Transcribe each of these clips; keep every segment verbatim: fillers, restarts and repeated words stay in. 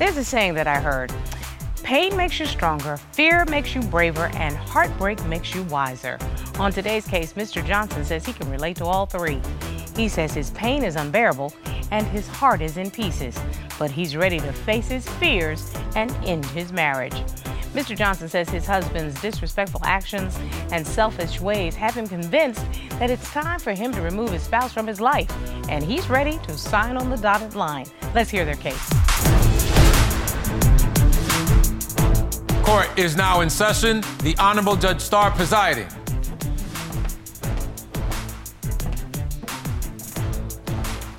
There's a saying that I heard. Pain makes you stronger, fear makes you braver, and heartbreak makes you wiser. On today's case, Mister Johnson says he can relate to all three. He says his pain is unbearable and his heart is in pieces, but he's ready to face his fears and end his marriage. Mister Johnson says his husband's disrespectful actions and selfish ways have him convinced that it's time for him to remove his spouse from his life, and he's ready to sign on the dotted line. Let's hear their case. Court is now in session. The Honorable Judge Starr presiding.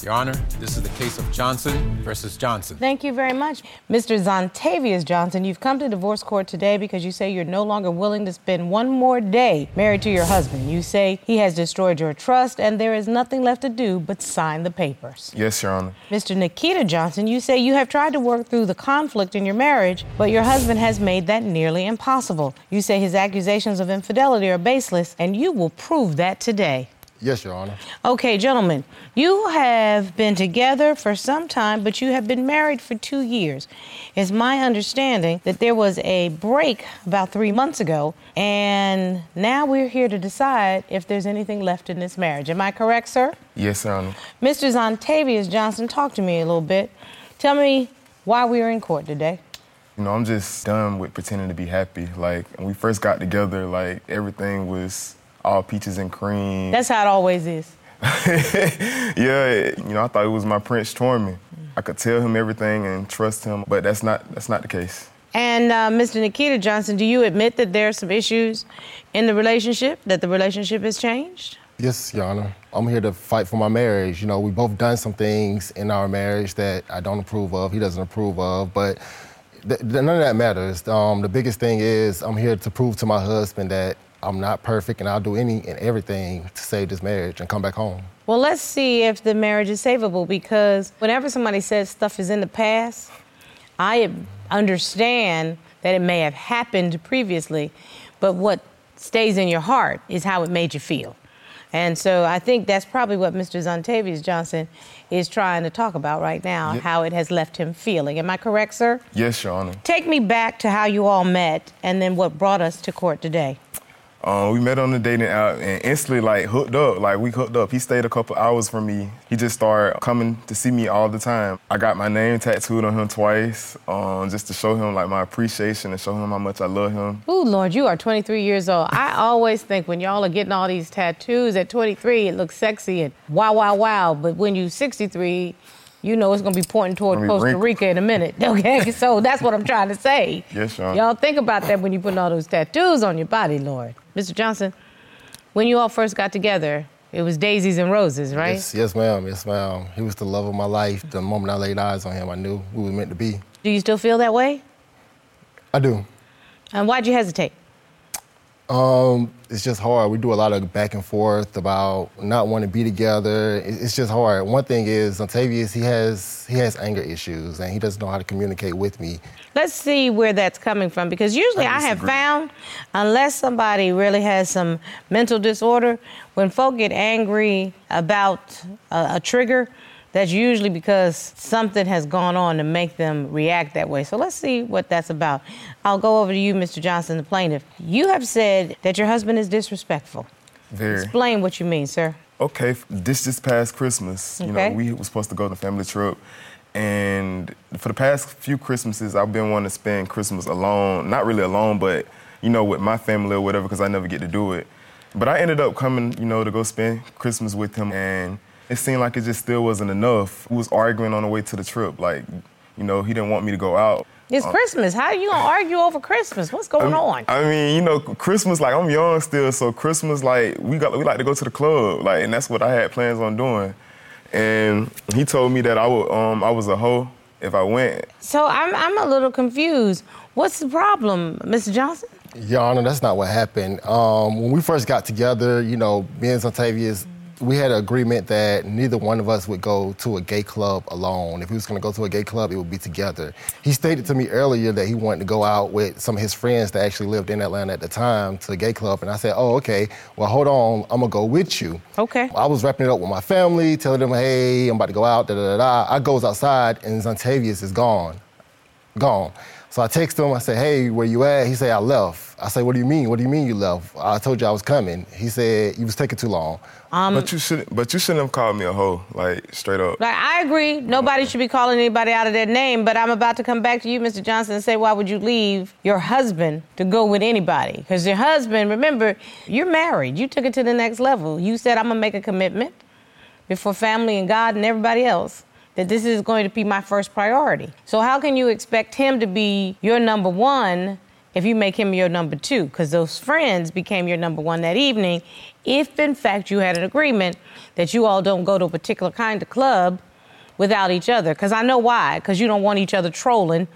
Your Honor, this is the case of Johnson versus Johnson. Thank you very much. Mister Zontavius Johnson, you've come to divorce court today because you say you're no longer willing to spend one more day married to your husband. You say he has destroyed your trust and there is nothing left to do but sign the papers. Yes, Your Honor. Mister Nikita Johnson, you say you have tried to work through the conflict in your marriage, but your husband has made that nearly impossible. You say his accusations of infidelity are baseless, and you will prove that today. Yes, Your Honor. Okay, gentlemen, you have been together for some time, but you have been married for two years. It's my understanding that there was a break about three months ago, and now we're here to decide if there's anything left in this marriage. Am I correct, sir? Yes, Your Honor. Mister Zontavius Johnson, talk to me a little bit. Tell me why we are in court today. You know, I'm just done with pretending to be happy. Like, when we first got together, like, everything was all peaches and cream. That's how it always is. Yeah, you know, I thought it was my prince charming. I could tell him everything and trust him, but that's not that's not the case. And uh, Mister Nikita Johnson, do you admit that there are some issues in the relationship, that the relationship has changed? Yes, Your Honor. I'm here to fight for my marriage. You know, we both done some things in our marriage that I don't approve of, he doesn't approve of, but th- th- none of that matters. Um, the biggest thing is I'm here to prove to my husband that I'm not perfect, and I'll do any and everything to save this marriage and come back home. Well, let's see if the marriage is savable, because whenever somebody says stuff is in the past, I understand that it may have happened previously, but what stays in your heart is how it made you feel. And so I think that's probably what Mister Zontavius Johnson is trying to talk about right now, yep. How it has left him feeling. Am I correct, sir? Yes, Your Honor. Take me back to how you all met and then what brought us to court today. Um, we met on the dating app and instantly, like, hooked up. Like, we hooked up. He stayed a couple hours from me. He just started coming to see me all the time. I got my name tattooed on him twice um, just to show him, like, my appreciation and show him how much I love him. Ooh, Lord, you are twenty-three years old. I always think when y'all are getting all these tattoos at twenty-three, it looks sexy and wow, wow, wow. But when you're sixty-three... you know it's going to be pointing toward Costa wrinkled. Rica in a minute, okay? So that's what I'm trying to say. Yes, Your Honor. Y'all think about that when you're putting all those tattoos on your body, Lord. Mister Johnson, when you all first got together, it was daisies and roses, right? Yes, yes, ma'am, yes, ma'am. He was the love of my life. The moment I laid eyes on him, I knew we were meant to be. Do you still feel that way? I do. And why'd you hesitate? Um, it's just hard. We do a lot of back and forth about not wanting to be together. It's just hard. One thing is, Zontavius, he has he has anger issues, and he doesn't know how to communicate with me. Let's see where that's coming from, because usually I, I have found, unless somebody really has some mental disorder, when folk get angry about a, a trigger, that's usually because something has gone on to make them react that way. So let's see what that's about. I'll go over to you, Mister Johnson, the plaintiff. You have said that your husband is disrespectful. Very. Explain what you mean, sir. Okay, this just past Christmas, okay. You know, we were supposed to go on a family trip. And for the past few Christmases, I've been wanting to spend Christmas alone. Not really alone, but, you know, with my family or whatever, because I never get to do it. But I ended up coming, you know, to go spend Christmas with him, and it seemed like it just still wasn't enough. We was arguing on the way to the trip. Like, you know, he didn't want me to go out. It's um, Christmas. How are you going to argue over Christmas? What's going I mean, on? I mean, you know, Christmas, like, I'm young still, so Christmas, like, we got we like to go to the club, like, and that's what I had plans on doing. And he told me that I would, um, I was a hoe if I went. So I'm, I'm a little confused. What's the problem, Mister Johnson? Your Honor, that's not what happened. Um, when we first got together, you know, me and Zontavius, we had an agreement that neither one of us would go to a gay club alone. If he was going to go to a gay club, it would be together. He stated to me earlier that he wanted to go out with some of his friends that actually lived in Atlanta at the time to a gay club. And I said, oh, okay, well, hold on, I'm going to go with you. Okay. I was wrapping it up with my family, telling them, hey, I'm about to go out, da da da da. I goes outside, and Zontavius is gone. gone. So I text him, I said, hey, where you at? He said, I left. I said, what do you mean? What do you mean you left? I told you I was coming. He said, you was taking too long. Um, but you shouldn't But you shouldn't have called me a hoe, like, straight up. Like, I agree. Nobody should be calling anybody out of their name, but I'm about to come back to you, Mister Johnson, and say, why would you leave your husband to go with anybody? Because your husband, remember, you're married. You took it to the next level. You said, I'm going to make a commitment before family and God and everybody else, that this is going to be my first priority. So how can you expect him to be your number one if you make him your number two? Because those friends became your number one that evening if, in fact, you had an agreement that you all don't go to a particular kind of club without each other. Because I know why, because you don't want each other trolling.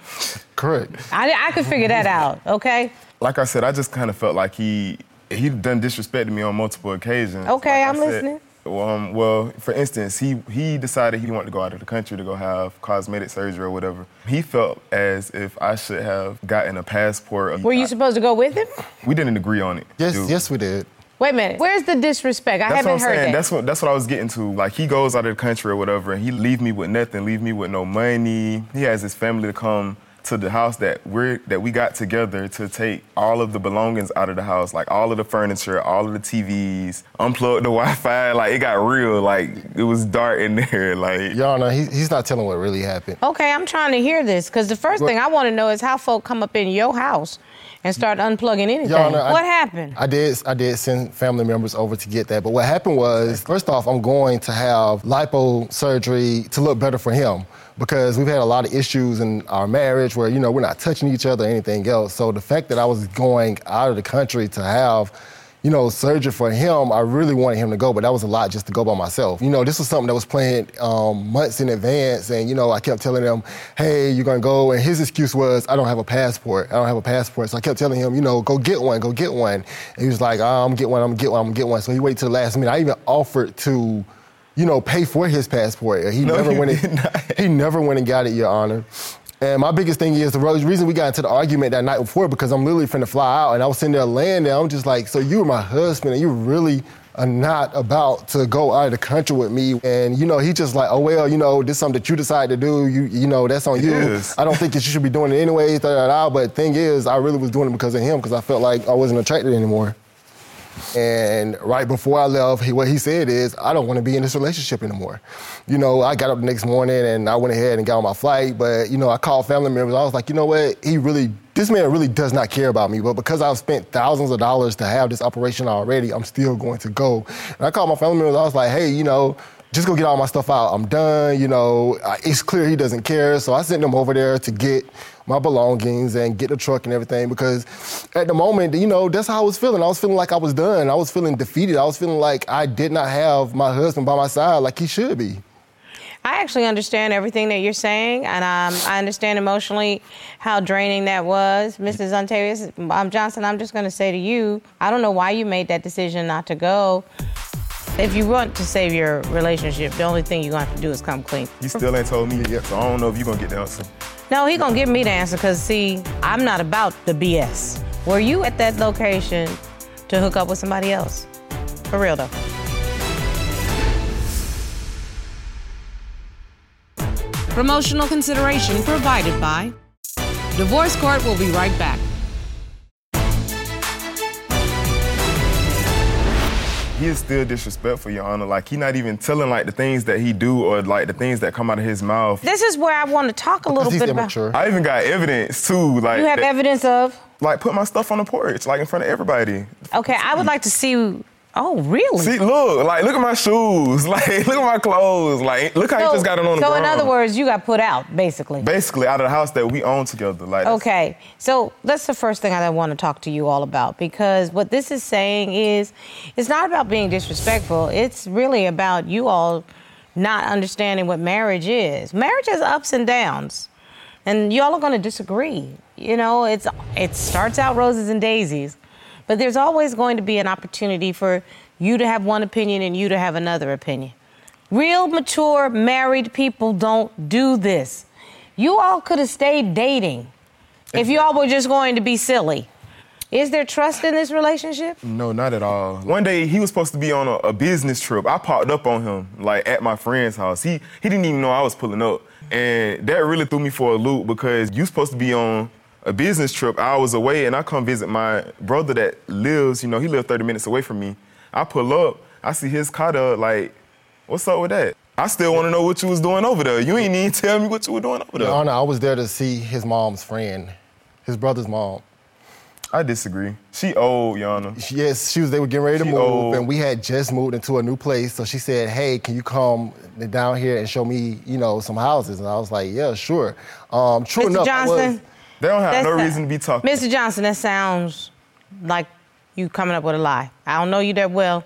Correct. I, I could figure that out, okay? Like I said, I just kind of felt like he he done disrespected me on multiple occasions. Okay, like I'm said, listening. Um, well, for instance, he, he decided he wanted to go out of the country to go have cosmetic surgery or whatever. He felt as if I should have gotten a passport. Were you I, supposed to go with him? We didn't agree on it. Yes, dude. Yes, we did. Wait a minute. Where's the disrespect? I that's haven't what I'm heard saying. That. That's what, that's what I was getting to. Like, he goes out of the country or whatever, and he leave me with nothing, leave me with no money. He has his family to come to the house that we that we got together to take all of the belongings out of the house, like all of the furniture, all of the T Vs, unplugged the Wi-Fi, like it got real, like it was dark in there, like. Y'all know, he, he's not telling what really happened. Okay, I'm trying to hear this, because the first but, thing I want to know is how folk come up in your house and start unplugging anything. Y'all know, what I, happened? I did I did send family members over to get that, but what happened was, first off, I'm going to have lipo surgery to look better for him, because we've had a lot of issues in our marriage where, you know, we're not touching each other or anything else. So the fact that I was going out of the country to have, you know, surgery for him, I really wanted him to go, but that was a lot just to go by myself. You know, this was something that was planned um, months in advance, and, you know, I kept telling him, hey, you're going to go, and his excuse was, I don't have a passport. I don't have a passport. So I kept telling him, you know, go get one, go get one. And he was like, oh, I'm going to get one, I'm going to get one, I'm going to get one. So he waited till the last minute. I even offered to, you know, pay for his passport. He no, never went and, He never went and got it, Your Honor. And my biggest thing is, the reason we got into the argument that night before, because I'm literally finna fly out, and I was sitting there laying there, I'm just like, so you were my husband, and you really are not about to go out of the country with me. And, you know, he just like, oh, well, you know, this is something that you decided to do, you you know, that's on it you. Is. I don't think that you should be doing it anyways, da, da, da. But the thing is, I really was doing it because of him, because I felt like I wasn't attracted anymore. And right before I left, he, what he said is, I don't want to be in this relationship anymore. You know, I got up the next morning and I went ahead and got on my flight. But, you know, I called family members. I was like, you know what? He really, this man really does not care about me. But because I've spent thousands of dollars to have this operation already, I'm still going to go. And I called my family members. I was like, hey, you know, just go get all my stuff out. I'm done. You know, it's clear he doesn't care. So I sent him over there to get my belongings and get the truck and everything, because at the moment, you know, that's how I was feeling. I was feeling like I was done. I was feeling defeated. I was feeling like I did not have my husband by my side like he should be. I actually understand everything that you're saying, and um, I understand emotionally how draining that was. Missus Zontavius um, Johnson, I'm just going to say to you, I don't know why you made that decision not to go. If you want to save your relationship, the only thing you're going to have to do is come clean. You still ain't told me yet, so I don't know if you're going to get the answer. No, he going to give me the answer, because, see, I'm not about the B S. Were you at that location to hook up with somebody else? For real, though. Promotional consideration provided by Divorce Court. Will be right back. He is still disrespectful, Your Honor. Like, he not even telling, like, the things that he do or, like, the things that come out of his mouth. This is where I want to talk a little bit immature. about. I even got evidence, too. Like, you have that, evidence of? Like, put my stuff on the porch, like, in front of everybody. Okay, I would like to see... Oh, really? See, look, like, look at my shoes. Like, look at my clothes. Like, look how so, you just got it on the so ground. So, in other words, you got put out, basically. Basically, out of the house that we own together. Like, okay, so that's the first thing I want to talk to you all about, because what this is saying is, it's not about being disrespectful. It's really about you all not understanding what marriage is. Marriage has ups and downs, and y'all are going to disagree. You know, it's it starts out roses and daisies. But there's always going to be an opportunity for you to have one opinion and you to have another opinion. Real, mature, married people don't do this. You all could have stayed dating if you all were just going to be silly. Is there trust in this relationship? No, not at all. One day, he was supposed to be on a, a business trip. I popped up on him, like, at my friend's house. He he didn't even know I was pulling up. And that really threw me for a loop because you supposed to be on a business trip hours away, and I come visit my brother that lives, you know, he lives thirty minutes away from me. I pull up, I see his car up, like, what's up with that? I still want to know what you was doing over there. You ain't even tell me what you were doing over there. No, no, I was there to see his mom's friend, his brother's mom. I disagree. She old, Yana. Yes, she was. They were getting ready to she move, old. And we had just moved into a new place. So she said, "Hey, can you come down here and show me, you know, some houses?" And I was like, "Yeah, sure." Um, true Mister enough, Johnson, was, they don't have no reason to be talking. Mister Johnson, that sounds like you coming up with a lie. I don't know you that well,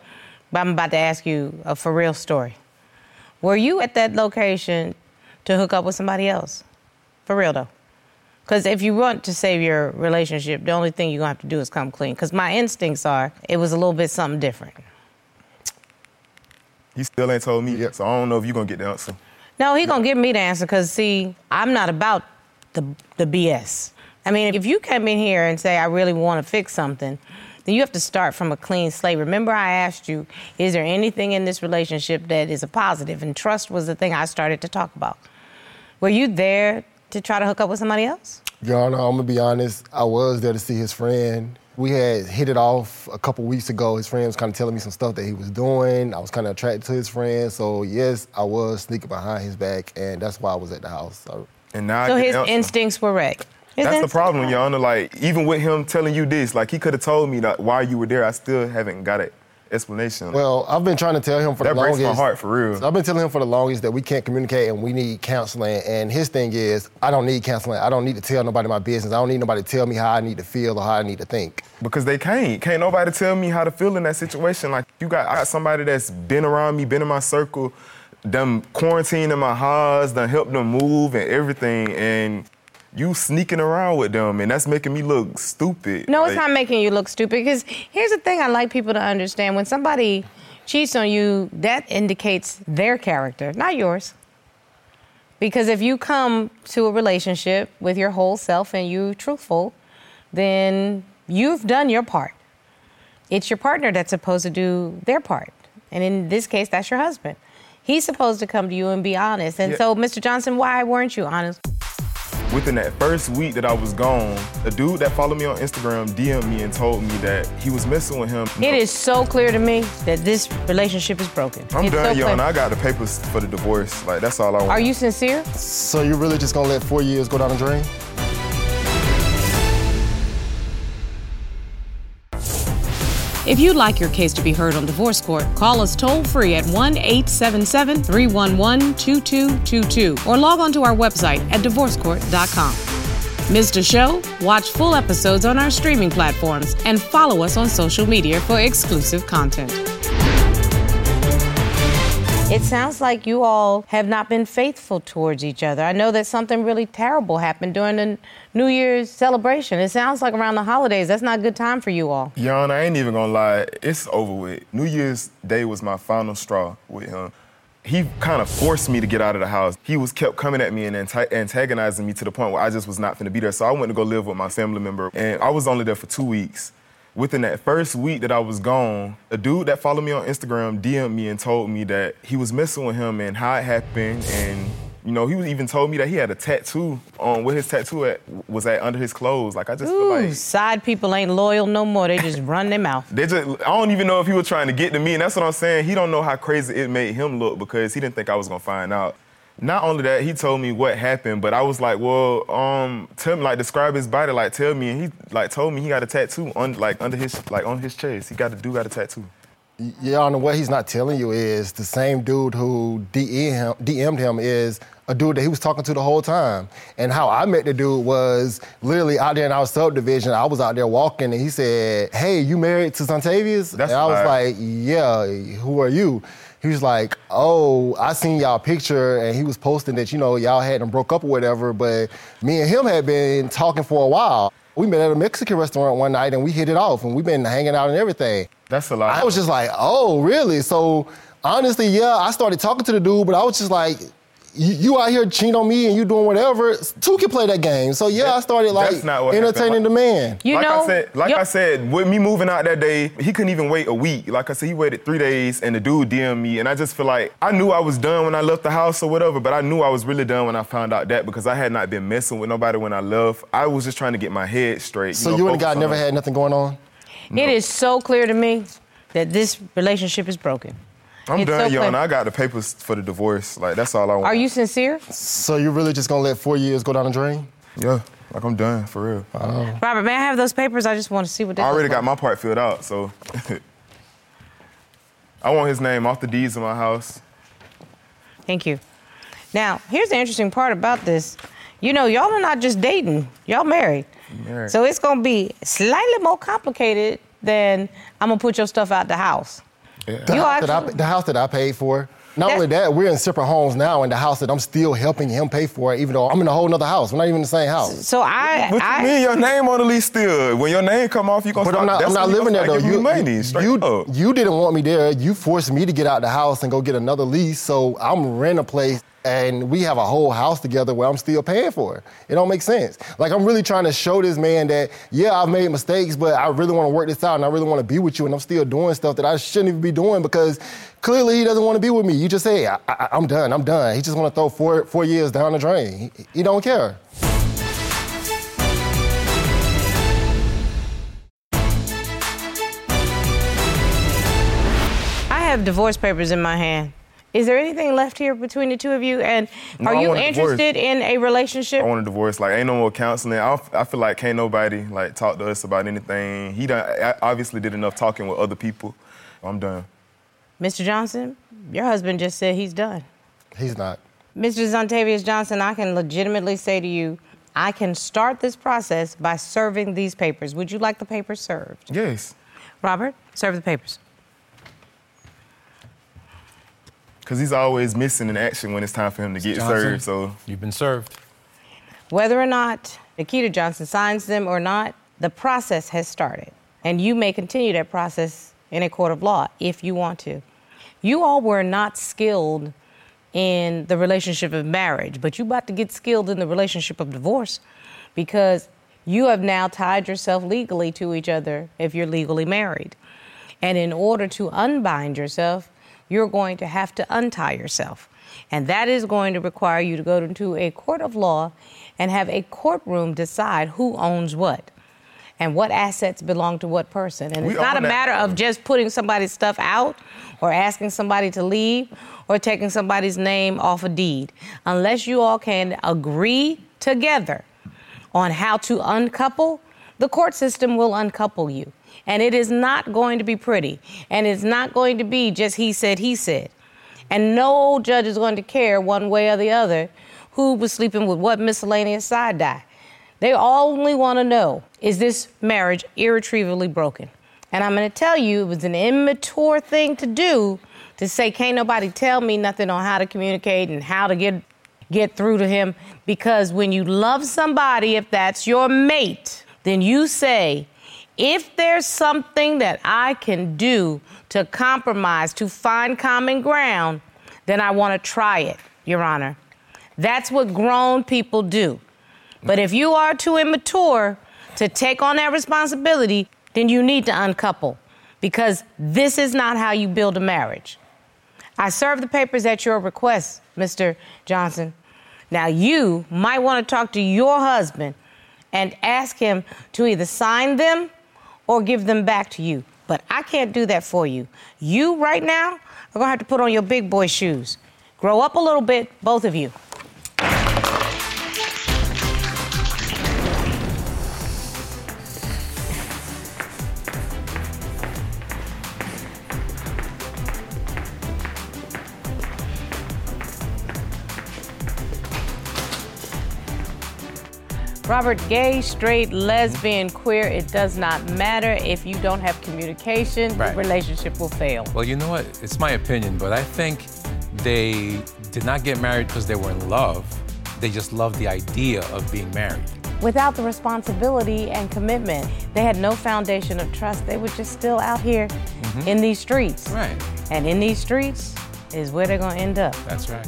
but I'm about to ask you a for real story. Were you at that location to hook up with somebody else? For real, though. Because if you want to save your relationship, the only thing you're going to have to do is come clean. Because my instincts are it was a little bit something different. He still ain't told me yet, so I don't know if you're going to get the answer. No, he no. going to give me the answer because, see, I'm not about the the B S. I mean, if you come in here and say, I really want to fix something, then you have to start from a clean slate. Remember I asked you, is there anything in this relationship that is a positive? And trust was the thing I started to talk about. Were you there to try to hook up with somebody else? Your Honor, I'm going to be honest. I was there to see his friend. We had hit it off a couple weeks ago. His friend was kind of telling me some stuff that he was doing. I was kind of attracted to his friend. So, yes, I was sneaking behind his back, and that's why I was at the house. So, and now so his answer. Instincts were right. His that's the problem, Your Honor. Like, even with him telling you this, like, he could have told me that why you were there. I still haven't got it. Explanation. Well, I've been trying to tell him for the longest. That breaks my heart, for real. I've been telling him for the longest that we can't communicate and we need counseling. And his thing is, I don't need counseling. I don't need to tell nobody my business. I don't need nobody to tell me how I need to feel or how I need to think. Because they can't. Can't nobody tell me how to feel in that situation. Like, you got, I got somebody that's been around me, been in my circle, done quarantined in my house, done helped them move and everything. And you sneaking around with them, and that's making me look stupid. No, it's like, not making you look stupid, because here's the thing I like people to understand. When somebody cheats on you, that indicates their character, not yours. Because if you come to a relationship with your whole self and you're truthful, then you've done your part. It's your partner that's supposed to do their part. And in this case, that's your husband. He's supposed to come to you and be honest. And yeah. So, Mister Johnson, why weren't you honest? Within that first week that I was gone, a dude that followed me on Instagram D M'd me and told me that he was messing with him. It is so clear to me that this relationship is broken. I'm it's done, so y'all, and I got the papers for the divorce. Like, that's all I want. Are you sincere? So you're really just gonna let four years go down the drain? If you'd like your case to be heard on Divorce Court, call us toll-free at one eight seven seven, three one one, two two two two or log on to our website at divorce court dot com. Missed a show? Watch full episodes on our streaming platforms and follow us on social media for exclusive content. It sounds like you all have not been faithful towards each other. I know that something really terrible happened during the New Year's celebration. It sounds like around the holidays, that's not a good time for you all. Yon, I ain't even gonna lie, it's over with. New Year's Day was my final straw with him. He kind of forced me to get out of the house. He was kept coming at me and antagonizing me to the point where I just was not finna be there. So I went to go live with my family member, and I was only there for two weeks. Within that first week that I was gone, a dude that followed me on Instagram D M'd me and told me that he was messing with him and how it happened, and you know, he was even told me that he had a tattoo on where his tattoo at, was at under his clothes. Like, I just Ooh, feel like... side people ain't loyal no more. They just run their mouth. They just... I don't even know if he was trying to get to me, and that's what I'm saying. He don't know how crazy it made him look because he didn't think I was going to find out. Not only that, he told me what happened, but I was like, well, um, tell me, like, describe his body, like, tell me. And he, like, told me he got a tattoo on, like, under his, like, on his chest. He got a dude got a tattoo. Yeah, and what he's not telling you is the same dude who D M'd him is a dude that he was talking to the whole time. And how I met the dude was literally out there in our subdivision. I was out there walking, and he said, hey, you married to Zontavius? That's and I was right. like, yeah, who are you? He was like, oh, I seen y'all picture, and he was posting that, you know, y'all hadn't broke up or whatever, but me and him had been talking for a while. We met at a Mexican restaurant one night, and we hit it off, and we've been hanging out and everything. That's a lot. I was just like, oh, really? So honestly, yeah, I started talking to the dude, but I was just like, you, you out here cheating on me and you doing whatever, two can play that game. So, yeah, that, I started, like, entertaining like, the man. You like know, I said, like yep. I said, with me moving out that day, he couldn't even wait a week. Like I said, he waited three days, and the dude D M'd me, and I just feel like I knew I was done when I left the house or whatever, but I knew I was really done when I found out that because I had not been messing with nobody when I left. I was just trying to get my head straight. You so know, you and the guy never had nothing going on? No. It is so clear to me that this relationship is broken. I'm it's done, so y'all. I got the papers for the divorce. Like, that's all I want. Are you sincere? So you really just gonna let four years go down the drain? Yeah, like I'm done, for real. Oh. Robert, may I have those papers? I just want to see what they I already got like. My part filled out, so. I want his name off the deeds of my house. Thank you. Now, here's the interesting part about this. You know, y'all are not just dating. Y'all married. married. So it's gonna be slightly more complicated than I'm gonna put your stuff out the house. Yeah. The, house that I, the house that I paid for. Not That's, only that, we're in separate homes now, and the house that I'm still helping him pay for, even though I'm in a whole nother house. We're not even in the same house. So I... What I, you mean your name on the lease still? When your name come off, you gonna start... But I'm not, I'm not living there, though. You, money, you, you, you didn't want me there. You forced me to get out the house and go get another lease, so I'm renting a place, and we have a whole house together where I'm still paying for it. It don't make sense. Like, I'm really trying to show this man that, yeah, I've made mistakes, but I really want to work this out, and I really want to be with you, and I'm still doing stuff that I shouldn't even be doing because clearly he doesn't want to be with me. You just say, I, I, I'm done, I'm done. He just want to throw four, four years down the drain. He, he don't care. I have divorce papers in my hand. Is there anything left here between the two of you? And no, are you interested in a relationship? I want a divorce. Like, ain't no more counseling. I, I feel like can't nobody, like, talk to us about anything. He done, I obviously did enough talking with other people. I'm done. Mister Johnson, your husband just said he's done. He's not. Mister Zontavius Johnson, I can legitimately say to you, I can start this process by serving these papers. Would you like the papers served? Yes. Robert, serve the papers. Because he's always missing in action when it's time for him to get Johnson, served, so... You've been served. Whether or not Nikita Johnson signs them or not, the process has started. And you may continue that process in a court of law if you want to. You all were not skilled in the relationship of marriage, but you're about to get skilled in the relationship of divorce because you have now tied yourself legally to each other if you're legally married. And in order to unbind yourself, you're going to have to untie yourself. And that is going to require you to go to a court of law and have a courtroom decide who owns what and what assets belong to what person. And we it's not a matter that. of just putting somebody's stuff out or asking somebody to leave or taking somebody's name off a deed, unless you all can agree together on how to uncouple. The court system will uncouple you. And it is not going to be pretty. And it's not going to be just he said, he said. And no judge is going to care one way or the other who was sleeping with what miscellaneous side-dye. They only want to know, is this marriage irretrievably broken? And I'm going to tell you, it was an immature thing to do to say, can't nobody tell me nothing on how to communicate and how to get, get through to him. Because when you love somebody, if that's your mate, then you say, if there's something that I can do to compromise, to find common ground, then I want to try it, Your Honor. That's what grown people do. But if you are too immature to take on that responsibility, then you need to uncouple because this is not how you build a marriage. I serve the papers at your request, Mister Johnson. Now, you might want to talk to your husband and ask him to either sign them or give them back to you. But I can't do that for you. You right now are gonna have to put on your big boy shoes. Grow up a little bit, both of you. Robert, gay, straight, lesbian, queer, it does not matter. If you don't have communication, right. The relationship will fail. Well, you know what? It's my opinion, but I think they did not get married because they were in love. They just loved the idea of being married. Without the responsibility and commitment, they had no foundation of trust. They were just still out here mm-hmm. in these streets. Right. And in these streets is where they're going to end up. That's right.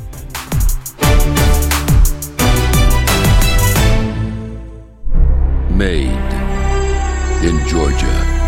made in Georgia.